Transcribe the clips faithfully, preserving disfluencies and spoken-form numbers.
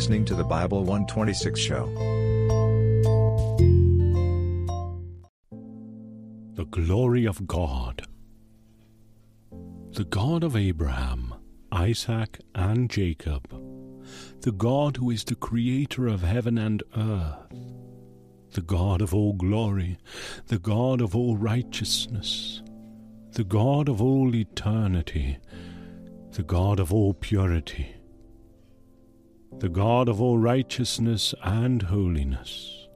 listening to the Bible one twenty-six show. The glory of God. The God of Abraham, Isaac, and Jacob, the God who is the creator of heaven and earth, the God of all glory, the God of all righteousness, the God of all eternity, the God of all purity, the God of all righteousness and holiness,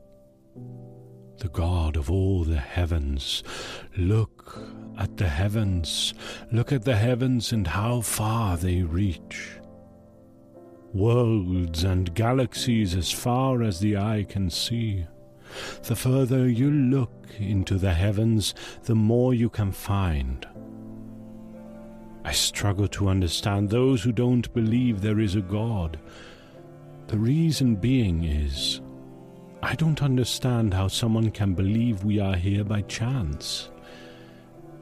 the God of all the heavens. Look at the heavens, look at the heavens and how far they reach. Worlds and galaxies as far as the eye can see. The further you look into the heavens, the more you can find. I struggle to understand those who don't believe there is a God. The reason being is, I don't understand how someone can believe we are here by chance.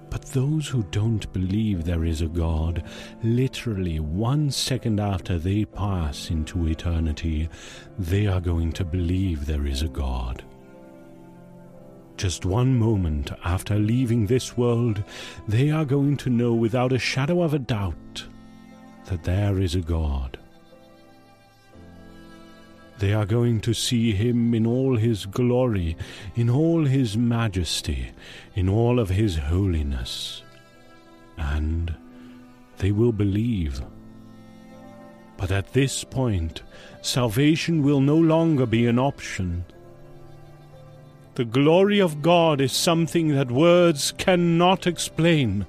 But those who don't believe there is a God, literally one second after they pass into eternity, they are going to believe there is a God. Just one moment after leaving this world, they are going to know without a shadow of a doubt that there is a God. They are going to see him in all his glory, in all his majesty, in all of his holiness, and they will believe. But at this point, salvation will no longer be an option. The glory of God is something that words cannot explain.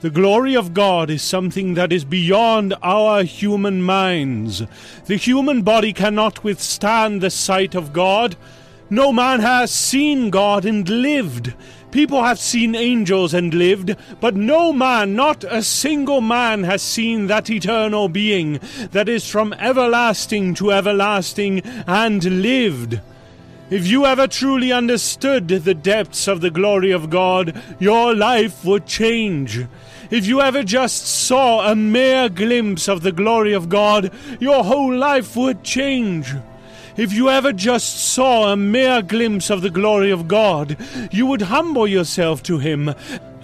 The glory of God is something that is beyond our human minds. The human body cannot withstand the sight of God. No man has seen God and lived. People have seen angels and lived, but no man, not a single man, has seen that eternal being that is from everlasting to everlasting and lived. If you ever truly understood the depths of the glory of God, your life would change. If you ever just saw a mere glimpse of the glory of God, your whole life would change. If you ever just saw a mere glimpse of the glory of God, you would humble yourself to him,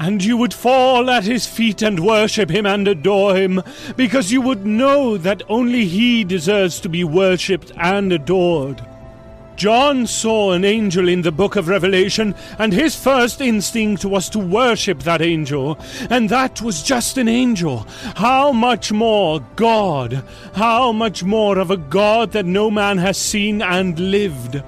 and you would fall at his feet and worship him and adore him, because you would know that only he deserves to be worshipped and adored. John saw an angel in the book of Revelation, and his first instinct was to worship that angel. And that was just an angel. How much more God? How much more of a God that no man has seen and lived?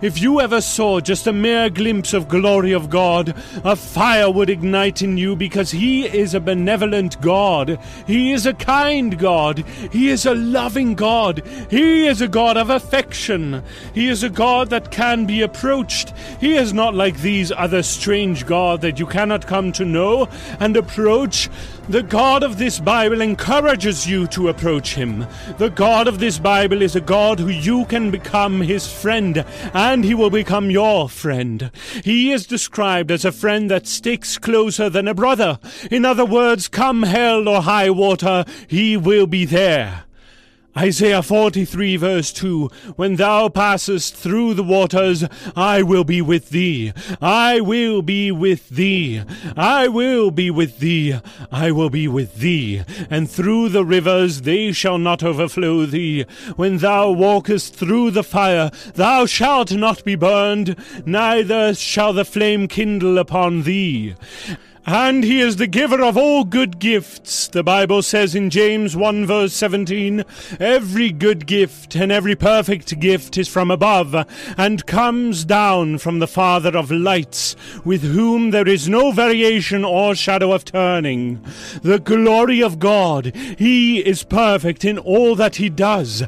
If you ever saw just a mere glimpse of glory of God, a fire would ignite in you, because he is a benevolent God. He is a kind God. He is a loving God. He is a God of affection. He is a God that can be approached. He is not like these other strange gods that you cannot come to know and approach. The God of this Bible encourages you to approach him. The God of this Bible is a God who you can become his friend, and he will become your friend. He is described as a friend that sticks closer than a brother. In other words, come hell or high water, he will be there. Isaiah forty-three verse two, when thou passest through the waters, I will be with thee. I will be with thee. I will be with thee. I will be with thee. And through the rivers, they shall not overflow thee. When thou walkest through the fire, thou shalt not be burned, neither shall the flame kindle upon thee. And he is the giver of all good gifts. The Bible says in James one verse seventeen, every good gift and every perfect gift is from above, and comes down from the Father of lights, with whom there is no variation or shadow of turning. The glory of God, he is perfect in all that he does.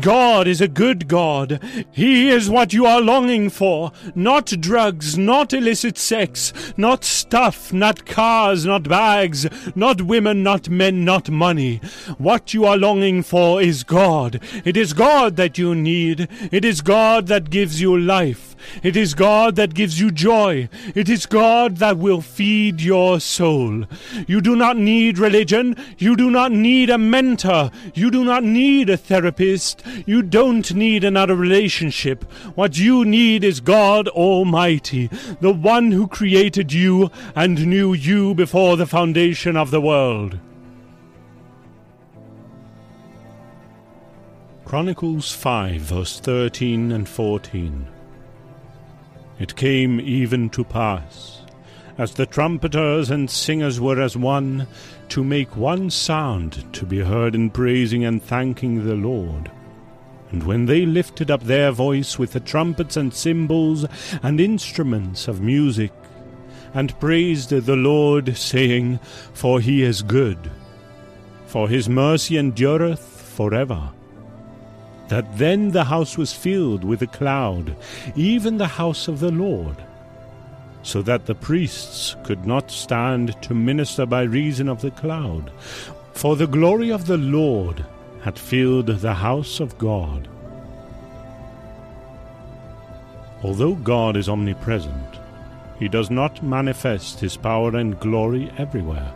God is a good God. He is what you are longing for. Not drugs, not illicit sex, not stuff, not cars, not bags, not women, not men, not money. What you are longing for is God. It is God that you need. It is God that gives you life. life. It is God that gives you joy. It is God that will feed your soul. You do not need religion. You do not need a mentor. You do not need a therapist. You don't need another relationship. What you need is God Almighty, the one who created you and knew you before the foundation of the world. Chronicles five, verse thirteen and fourteen. It came even to pass, as the trumpeters and singers were as one, to make one sound to be heard in praising and thanking the Lord. And when they lifted up their voice with the trumpets and cymbals and instruments of music, and praised the Lord, saying, For he is good, for his mercy endureth forever. That then the house was filled with a cloud, even the house of the Lord, so that the priests could not stand to minister by reason of the cloud. For the glory of the Lord had filled the house of God. Although God is omnipresent, he does not manifest his power and glory everywhere.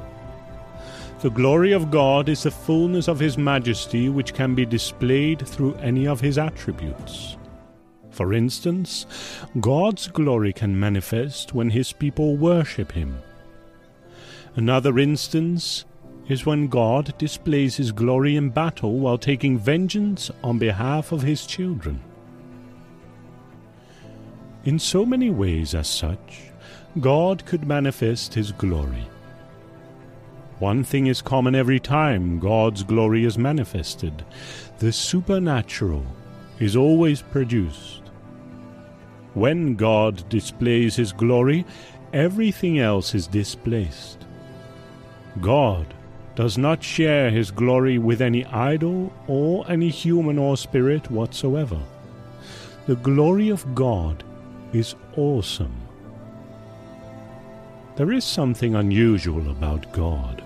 The glory of God is the fullness of his majesty, which can be displayed through any of his attributes. For instance, God's glory can manifest when his people worship him. Another instance is when God displays his glory in battle while taking vengeance on behalf of his children. In so many ways as such, God could manifest his glory. One thing is common every time God's glory is manifested. The supernatural is always produced. When God displays his glory, everything else is displaced. God does not share his glory with any idol or any human or spirit whatsoever. The glory of God is awesome. There is something unusual about God.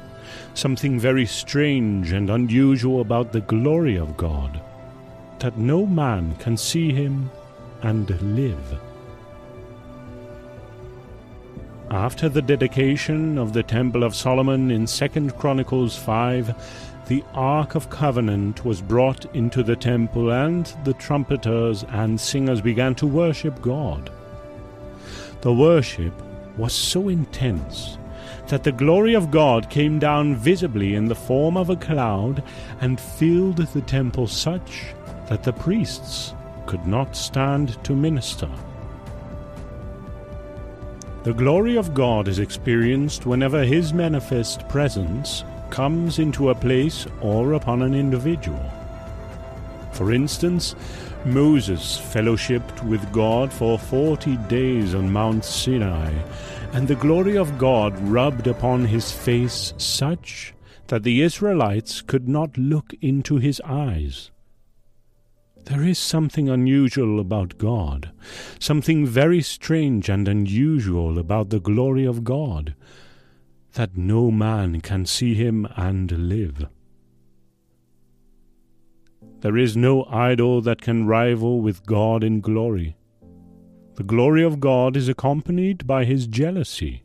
Something very strange and unusual about the glory of God, that no man can see him and live. After the dedication of the Temple of Solomon in Second Chronicles five, the Ark of Covenant was brought into the temple, and the trumpeters and singers began to worship God. The worship was so intense that the glory of God came down visibly in the form of a cloud and filled the temple such that the priests could not stand to minister. The glory of God is experienced whenever his manifest presence comes into a place or upon an individual. For instance, Moses fellowshipped with God for forty days on Mount Sinai, and the glory of God rubbed upon his face such that the Israelites could not look into his eyes. There is something unusual about God, something very strange and unusual about the glory of God, that no man can see him and live. There is no idol that can rival with God in glory. The glory of God is accompanied by his jealousy.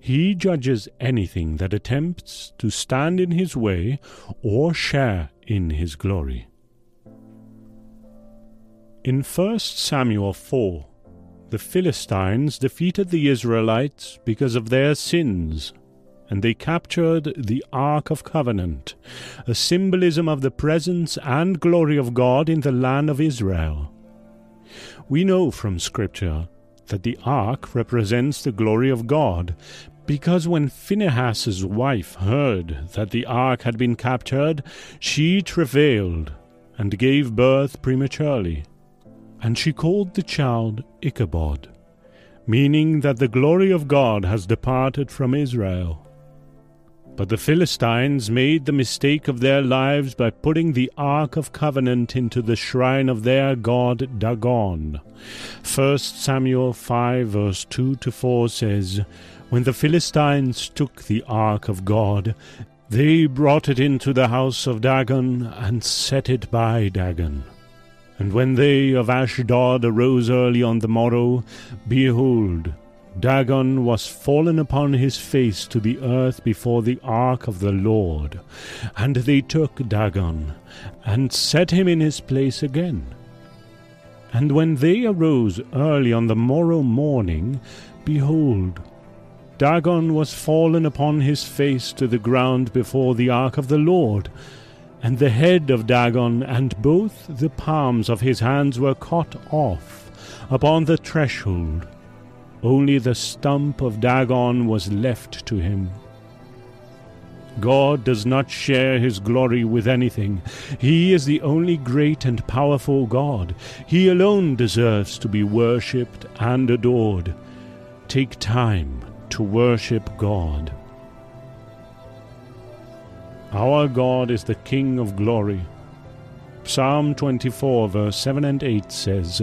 He judges anything that attempts to stand in his way or share in his glory. In First Samuel four, the Philistines defeated the Israelites because of their sins, and they captured the Ark of Covenant, a symbolism of the presence and glory of God in the land of Israel. We know from Scripture that the Ark represents the glory of God, because when Phinehas's wife heard that the Ark had been captured, she travailed and gave birth prematurely, and she called the child Ichabod, meaning that the glory of God has departed from Israel. But the Philistines made the mistake of their lives by putting the Ark of Covenant into the shrine of their god Dagon. First Samuel five verse two to four says, When the Philistines took the Ark of God, they brought it into the house of Dagon and set it by Dagon. And when they of Ashdod arose early on the morrow, behold, Dagon was fallen upon his face to the earth before the ark of the Lord. And they took Dagon, and set him in his place again. And when they arose early on the morrow morning, behold, Dagon was fallen upon his face to the ground before the ark of the Lord. And the head of Dagon and both the palms of his hands were cut off upon the threshold. Only the stump of Dagon was left to him. God does not share his glory with anything. He is the only great and powerful God. He alone deserves to be worshipped and adored. Take time to worship God. Our God is the King of glory. Psalm twenty-four, verse seven and eight says,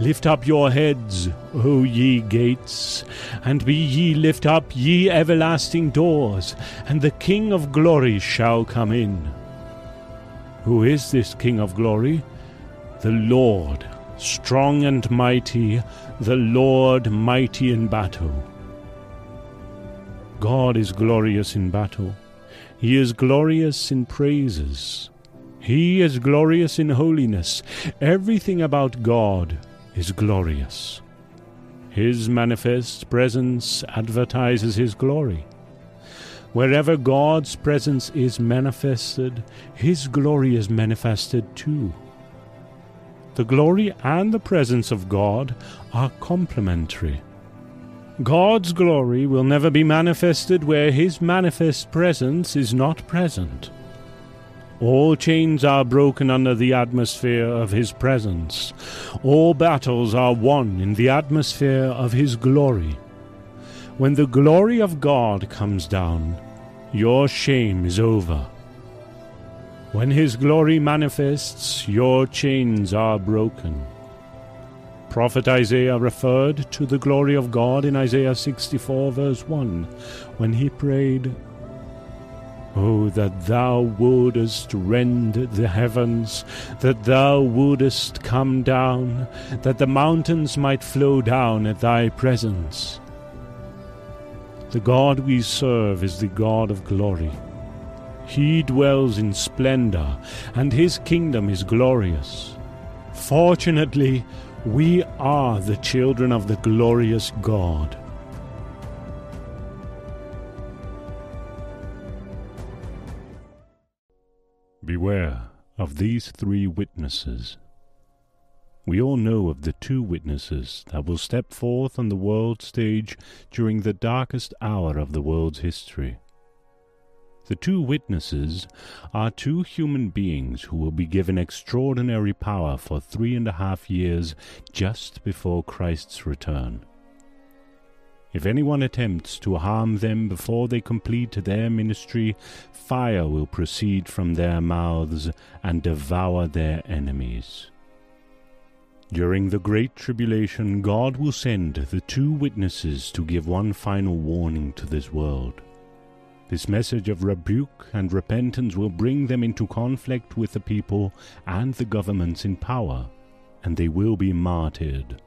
"Lift up your heads, O ye gates, and be ye lift up, ye everlasting doors, and the King of glory shall come in." Who is this King of glory? The Lord, strong and mighty, the Lord mighty in battle. God is glorious in battle. He is glorious in praises. He is glorious in holiness. Everything about God is glorious. His manifest presence advertises his glory. Wherever God's presence is manifested, his glory is manifested too. The glory and the presence of God are complementary. God's glory will never be manifested where his manifest presence is not present. All chains are broken under the atmosphere of his presence. All battles are won in the atmosphere of his glory. When the glory of God comes down, your shame is over. When his glory manifests, your chains are broken. Prophet Isaiah referred to the glory of God in Isaiah sixty-four, verse one, when he prayed, "O that thou wouldest rend the heavens, that thou wouldest come down, that the mountains might flow down at thy presence." The God we serve is the God of glory. He dwells in splendor, and his kingdom is glorious. Fortunately, we are the children of the glorious God. Beware of these three witnesses. We all know of the two witnesses that will step forth on the world stage during the darkest hour of the world's history. The two witnesses are two human beings who will be given extraordinary power for three and a half years just before Christ's return. If anyone attempts to harm them before they complete their ministry, fire will proceed from their mouths and devour their enemies. During the Great Tribulation, God will send the two witnesses to give one final warning to this world. This message of rebuke and repentance will bring them into conflict with the people and the governments in power, and they will be martyred.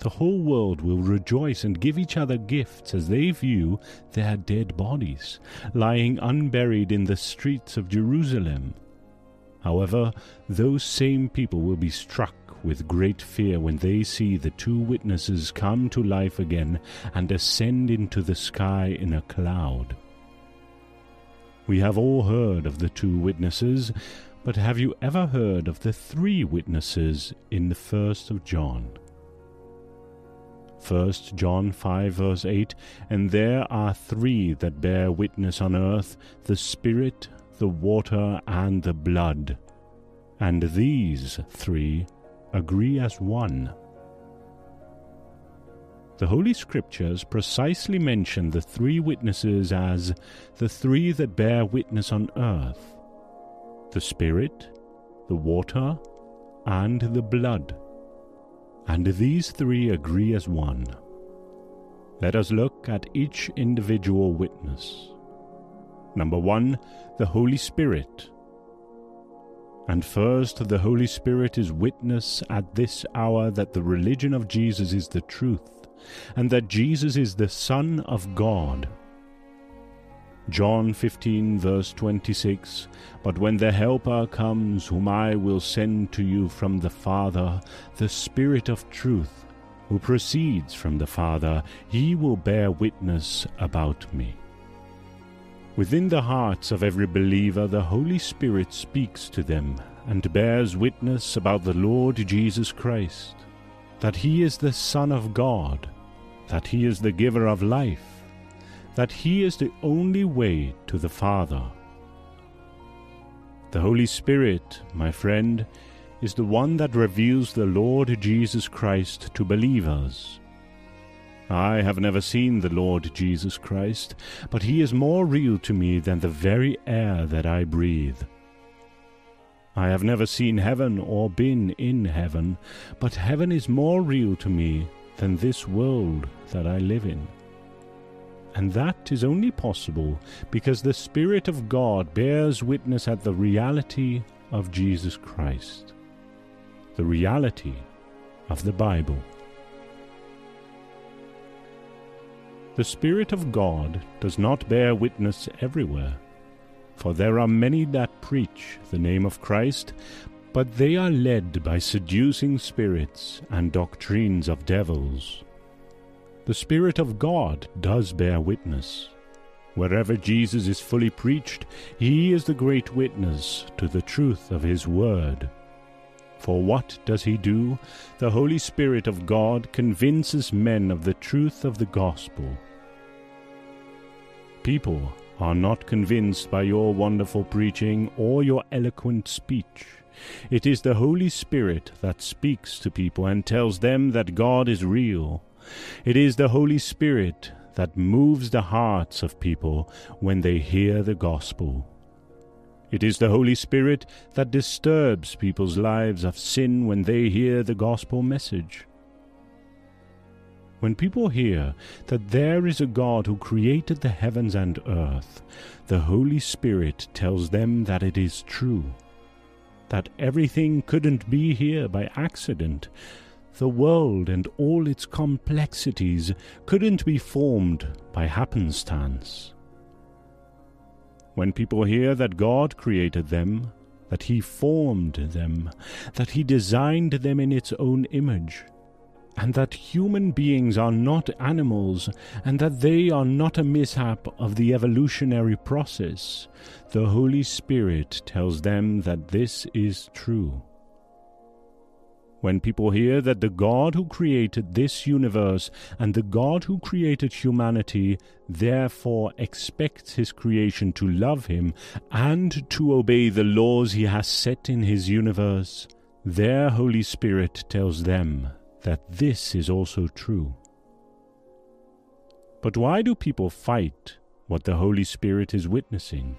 The whole world will rejoice and give each other gifts as they view their dead bodies, lying unburied in the streets of Jerusalem. However, those same people will be struck with great fear when they see the two witnesses come to life again and ascend into the sky in a cloud. We have all heard of the two witnesses, but have you ever heard of the three witnesses in the first of John? First John five, verse eight, "And there are three that bear witness on earth, the Spirit, the water, and the blood. And these three agree as one." The Holy Scriptures precisely mention the three witnesses as the three that bear witness on earth, the Spirit, the water, and the blood. And these three agree as one. Let us look at each individual witness. Number one, the Holy Spirit. And first, the Holy Spirit is witness at this hour that the religion of Jesus is the truth, and that Jesus is the Son of God. John fifteen, verse twenty-six, But when the Helper comes, whom I will send to you from the Father, the Spirit of truth, who proceeds from the Father, he will bear witness about me. Within the hearts of every believer, the Holy Spirit speaks to them and bears witness about the Lord Jesus Christ, that he is the Son of God, that he is the giver of life, that he is the only way to the Father. The Holy Spirit, my friend, is the one that reveals the Lord Jesus Christ to believers. I have never seen the Lord Jesus Christ, but he is more real to me than the very air that I breathe. I have never seen heaven or been in heaven, but heaven is more real to me than this world that I live in. And that is only possible because the Spirit of God bears witness at the reality of Jesus Christ, the reality of the Bible. The Spirit of God does not bear witness everywhere, for there are many that preach the name of Christ, but they are led by seducing spirits and doctrines of devils. The Spirit of God does bear witness. Wherever Jesus is fully preached, he is the great witness to the truth of his word. For what does he do? The Holy Spirit of God convinces men of the truth of the gospel. People are not convinced by your wonderful preaching or your eloquent speech. It is the Holy Spirit that speaks to people and tells them that God is real. It is the Holy Spirit that moves the hearts of people when they hear the gospel. It is the Holy Spirit that disturbs people's lives of sin when they hear the gospel message. When people hear that there is a God who created the heavens and earth, the Holy Spirit tells them that it is true, that everything couldn't be here by accident. The world and all its complexities couldn't be formed by happenstance. When people hear that God created them, that he formed them, that he designed them in its own image, and that human beings are not animals, and that they are not a mishap of the evolutionary process, the Holy Spirit tells them that this is true. When people hear that the God who created this universe and the God who created humanity therefore expects his creation to love him and to obey the laws he has set in his universe, their Holy Spirit tells them that this is also true. But why do people fight what the Holy Spirit is witnessing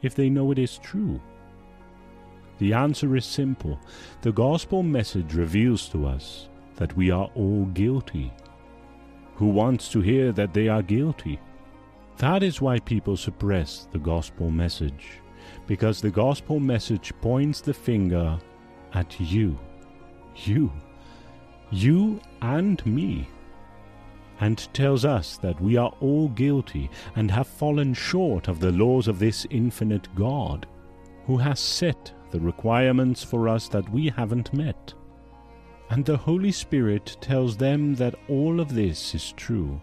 if they know it is true? The answer is simple. The gospel message reveals to us that we are all guilty. Who wants to hear that they are guilty? That is why people suppress the gospel message, because the gospel message points the finger at you, you, you and me, and tells us that we are all guilty and have fallen short of the laws of this infinite God, who has set the requirements for us that we haven't met. And the Holy Spirit tells them that all of this is true,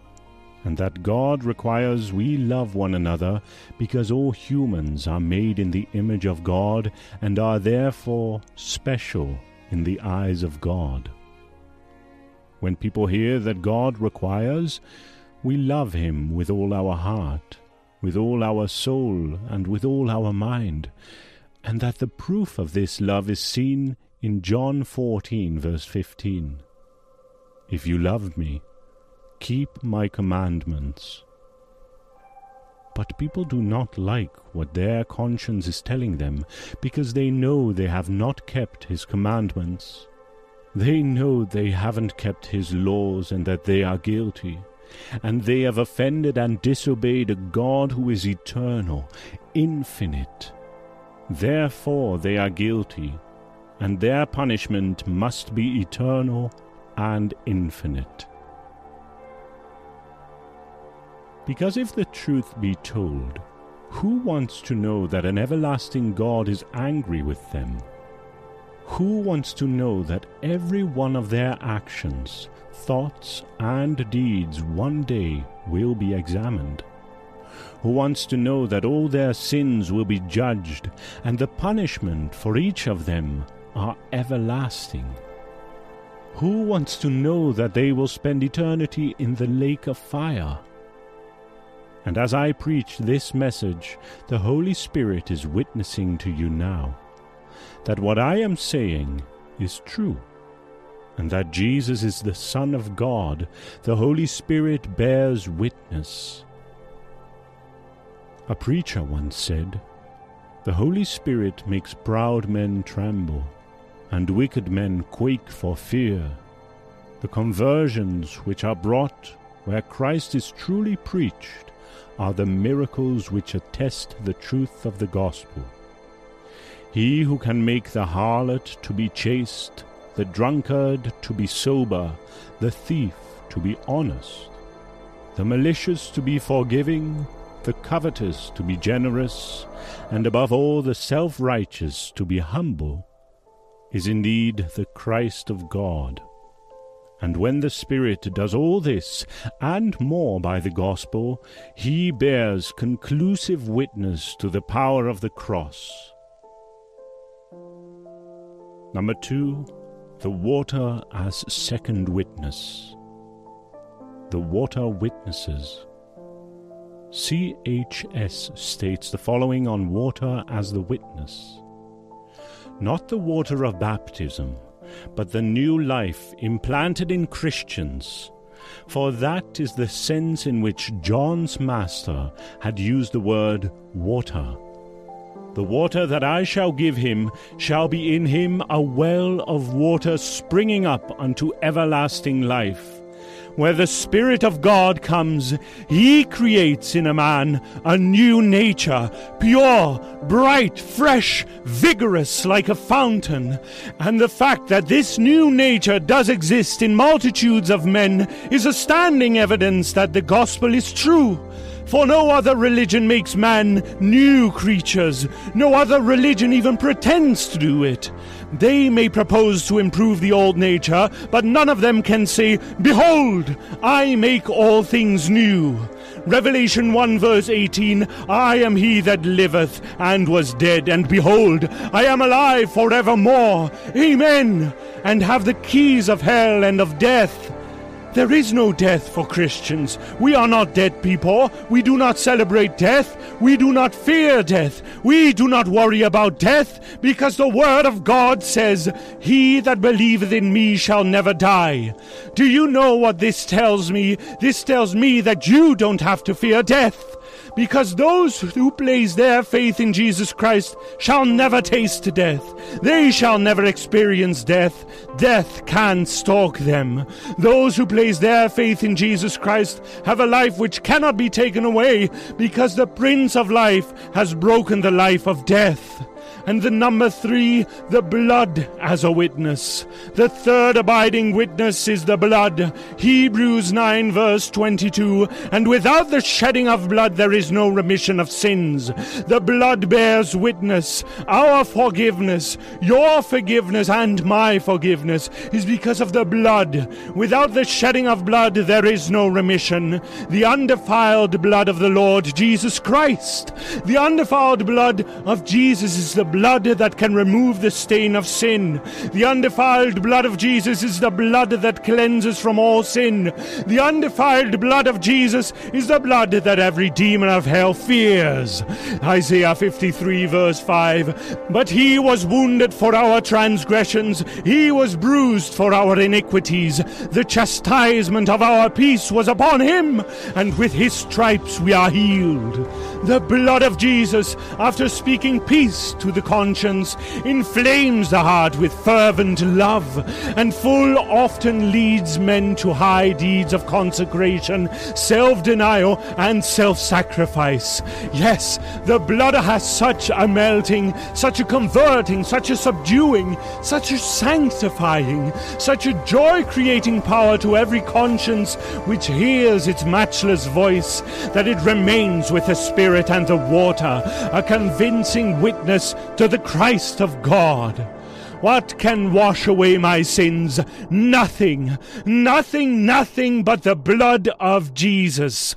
and that God requires we love one another because all humans are made in the image of God and are therefore special in the eyes of God. When people hear that God requires we love him with all our heart, with all our soul, and with all our mind, and that the proof of this love is seen in John fourteen, verse fifteen. If you love me, keep my commandments. But people do not like what their conscience is telling them, because they know they have not kept his commandments. They know they haven't kept his laws and that they are guilty, and they have offended and disobeyed a God who is eternal, infinite, Therefore they are guilty, and their punishment must be eternal and infinite. Because if the truth be told, who wants to know that an everlasting God is angry with them? Who wants to know that every one of their actions, thoughts, and deeds one day will be examined? Who wants to know that all their sins will be judged, and the punishment for each of them are everlasting? Who wants to know that they will spend eternity in the lake of fire? And as I preach this message, the Holy Spirit is witnessing to you now that what I am saying is true, and that Jesus is the Son of God. The Holy Spirit bears witness. A preacher once said, "The Holy Spirit makes proud men tremble, and wicked men quake for fear." The conversions which are brought where Christ is truly preached are the miracles which attest the truth of the gospel. He who can make the harlot to be chaste, the drunkard to be sober, the thief to be honest, the malicious to be forgiving, the covetous to be generous, and above all the self-righteous to be humble, is indeed the Christ of God. And when the Spirit does all this and more by the gospel, he bears conclusive witness to the power of the cross. Number two, the water as second witness. The water witnesses. C H S states the following on water as the witness. Not the water of baptism, but the new life implanted in Christians, for that is the sense in which John's master had used the word water. The water that I shall give him shall be in him a well of water springing up unto everlasting life. Where the Spirit of God comes, he creates in a man a new nature, pure, bright, fresh, vigorous like a fountain. And the fact that this new nature does exist in multitudes of men is a standing evidence that the gospel is true. For no other religion makes man new creatures. No other religion even pretends to do it. They may propose to improve the old nature, but none of them can say, "Behold, I make all things new." Revelation one verse eighteen, "I am he that liveth and was dead, and behold, I am alive forevermore. Amen, and have the keys of hell and of death." There is no death for Christians. We are not dead people. We do not celebrate death. We do not fear death. We do not worry about death, because the Word of God says, "He that believeth in me shall never die." Do you know what this tells me? This tells me that you don't have to fear death, because those who place their faith in Jesus Christ shall never taste death. They shall never experience death. Death can stalk them. Those who place their faith in Jesus Christ have a life which cannot be taken away, because the Prince of Life has broken the life of death. And the number three, the blood as a witness. The third abiding witness is the blood. Hebrews nine verse twenty-two, "And without the shedding of blood there is no remission of sins." The blood bears witness. Our forgiveness, your forgiveness, and my forgiveness is because of the blood. Without the shedding of blood there is no remission. The undefiled blood of the Lord Jesus Christ. The undefiled blood of Jesus is the blood that can remove the stain of sin. The undefiled blood of Jesus is the blood that cleanses from all sin. The undefiled blood of Jesus is the blood that every demon of hell fears. Isaiah fifty-three verse five, "But he was wounded for our transgressions, he was bruised for our iniquities. The chastisement of our peace was upon him, and with his stripes we are healed." The blood of Jesus, after speaking peace to the the conscience, inflames the heart with fervent love, and full often leads men to high deeds of consecration, self-denial, and self-sacrifice. Yes, the blood has such a melting, such a converting, such a subduing, such a sanctifying, such a joy-creating power to every conscience which hears its matchless voice, that it remains with the Spirit and the water, a convincing witness to the Christ of God. What can wash away my sins? Nothing, nothing, nothing but the blood of Jesus.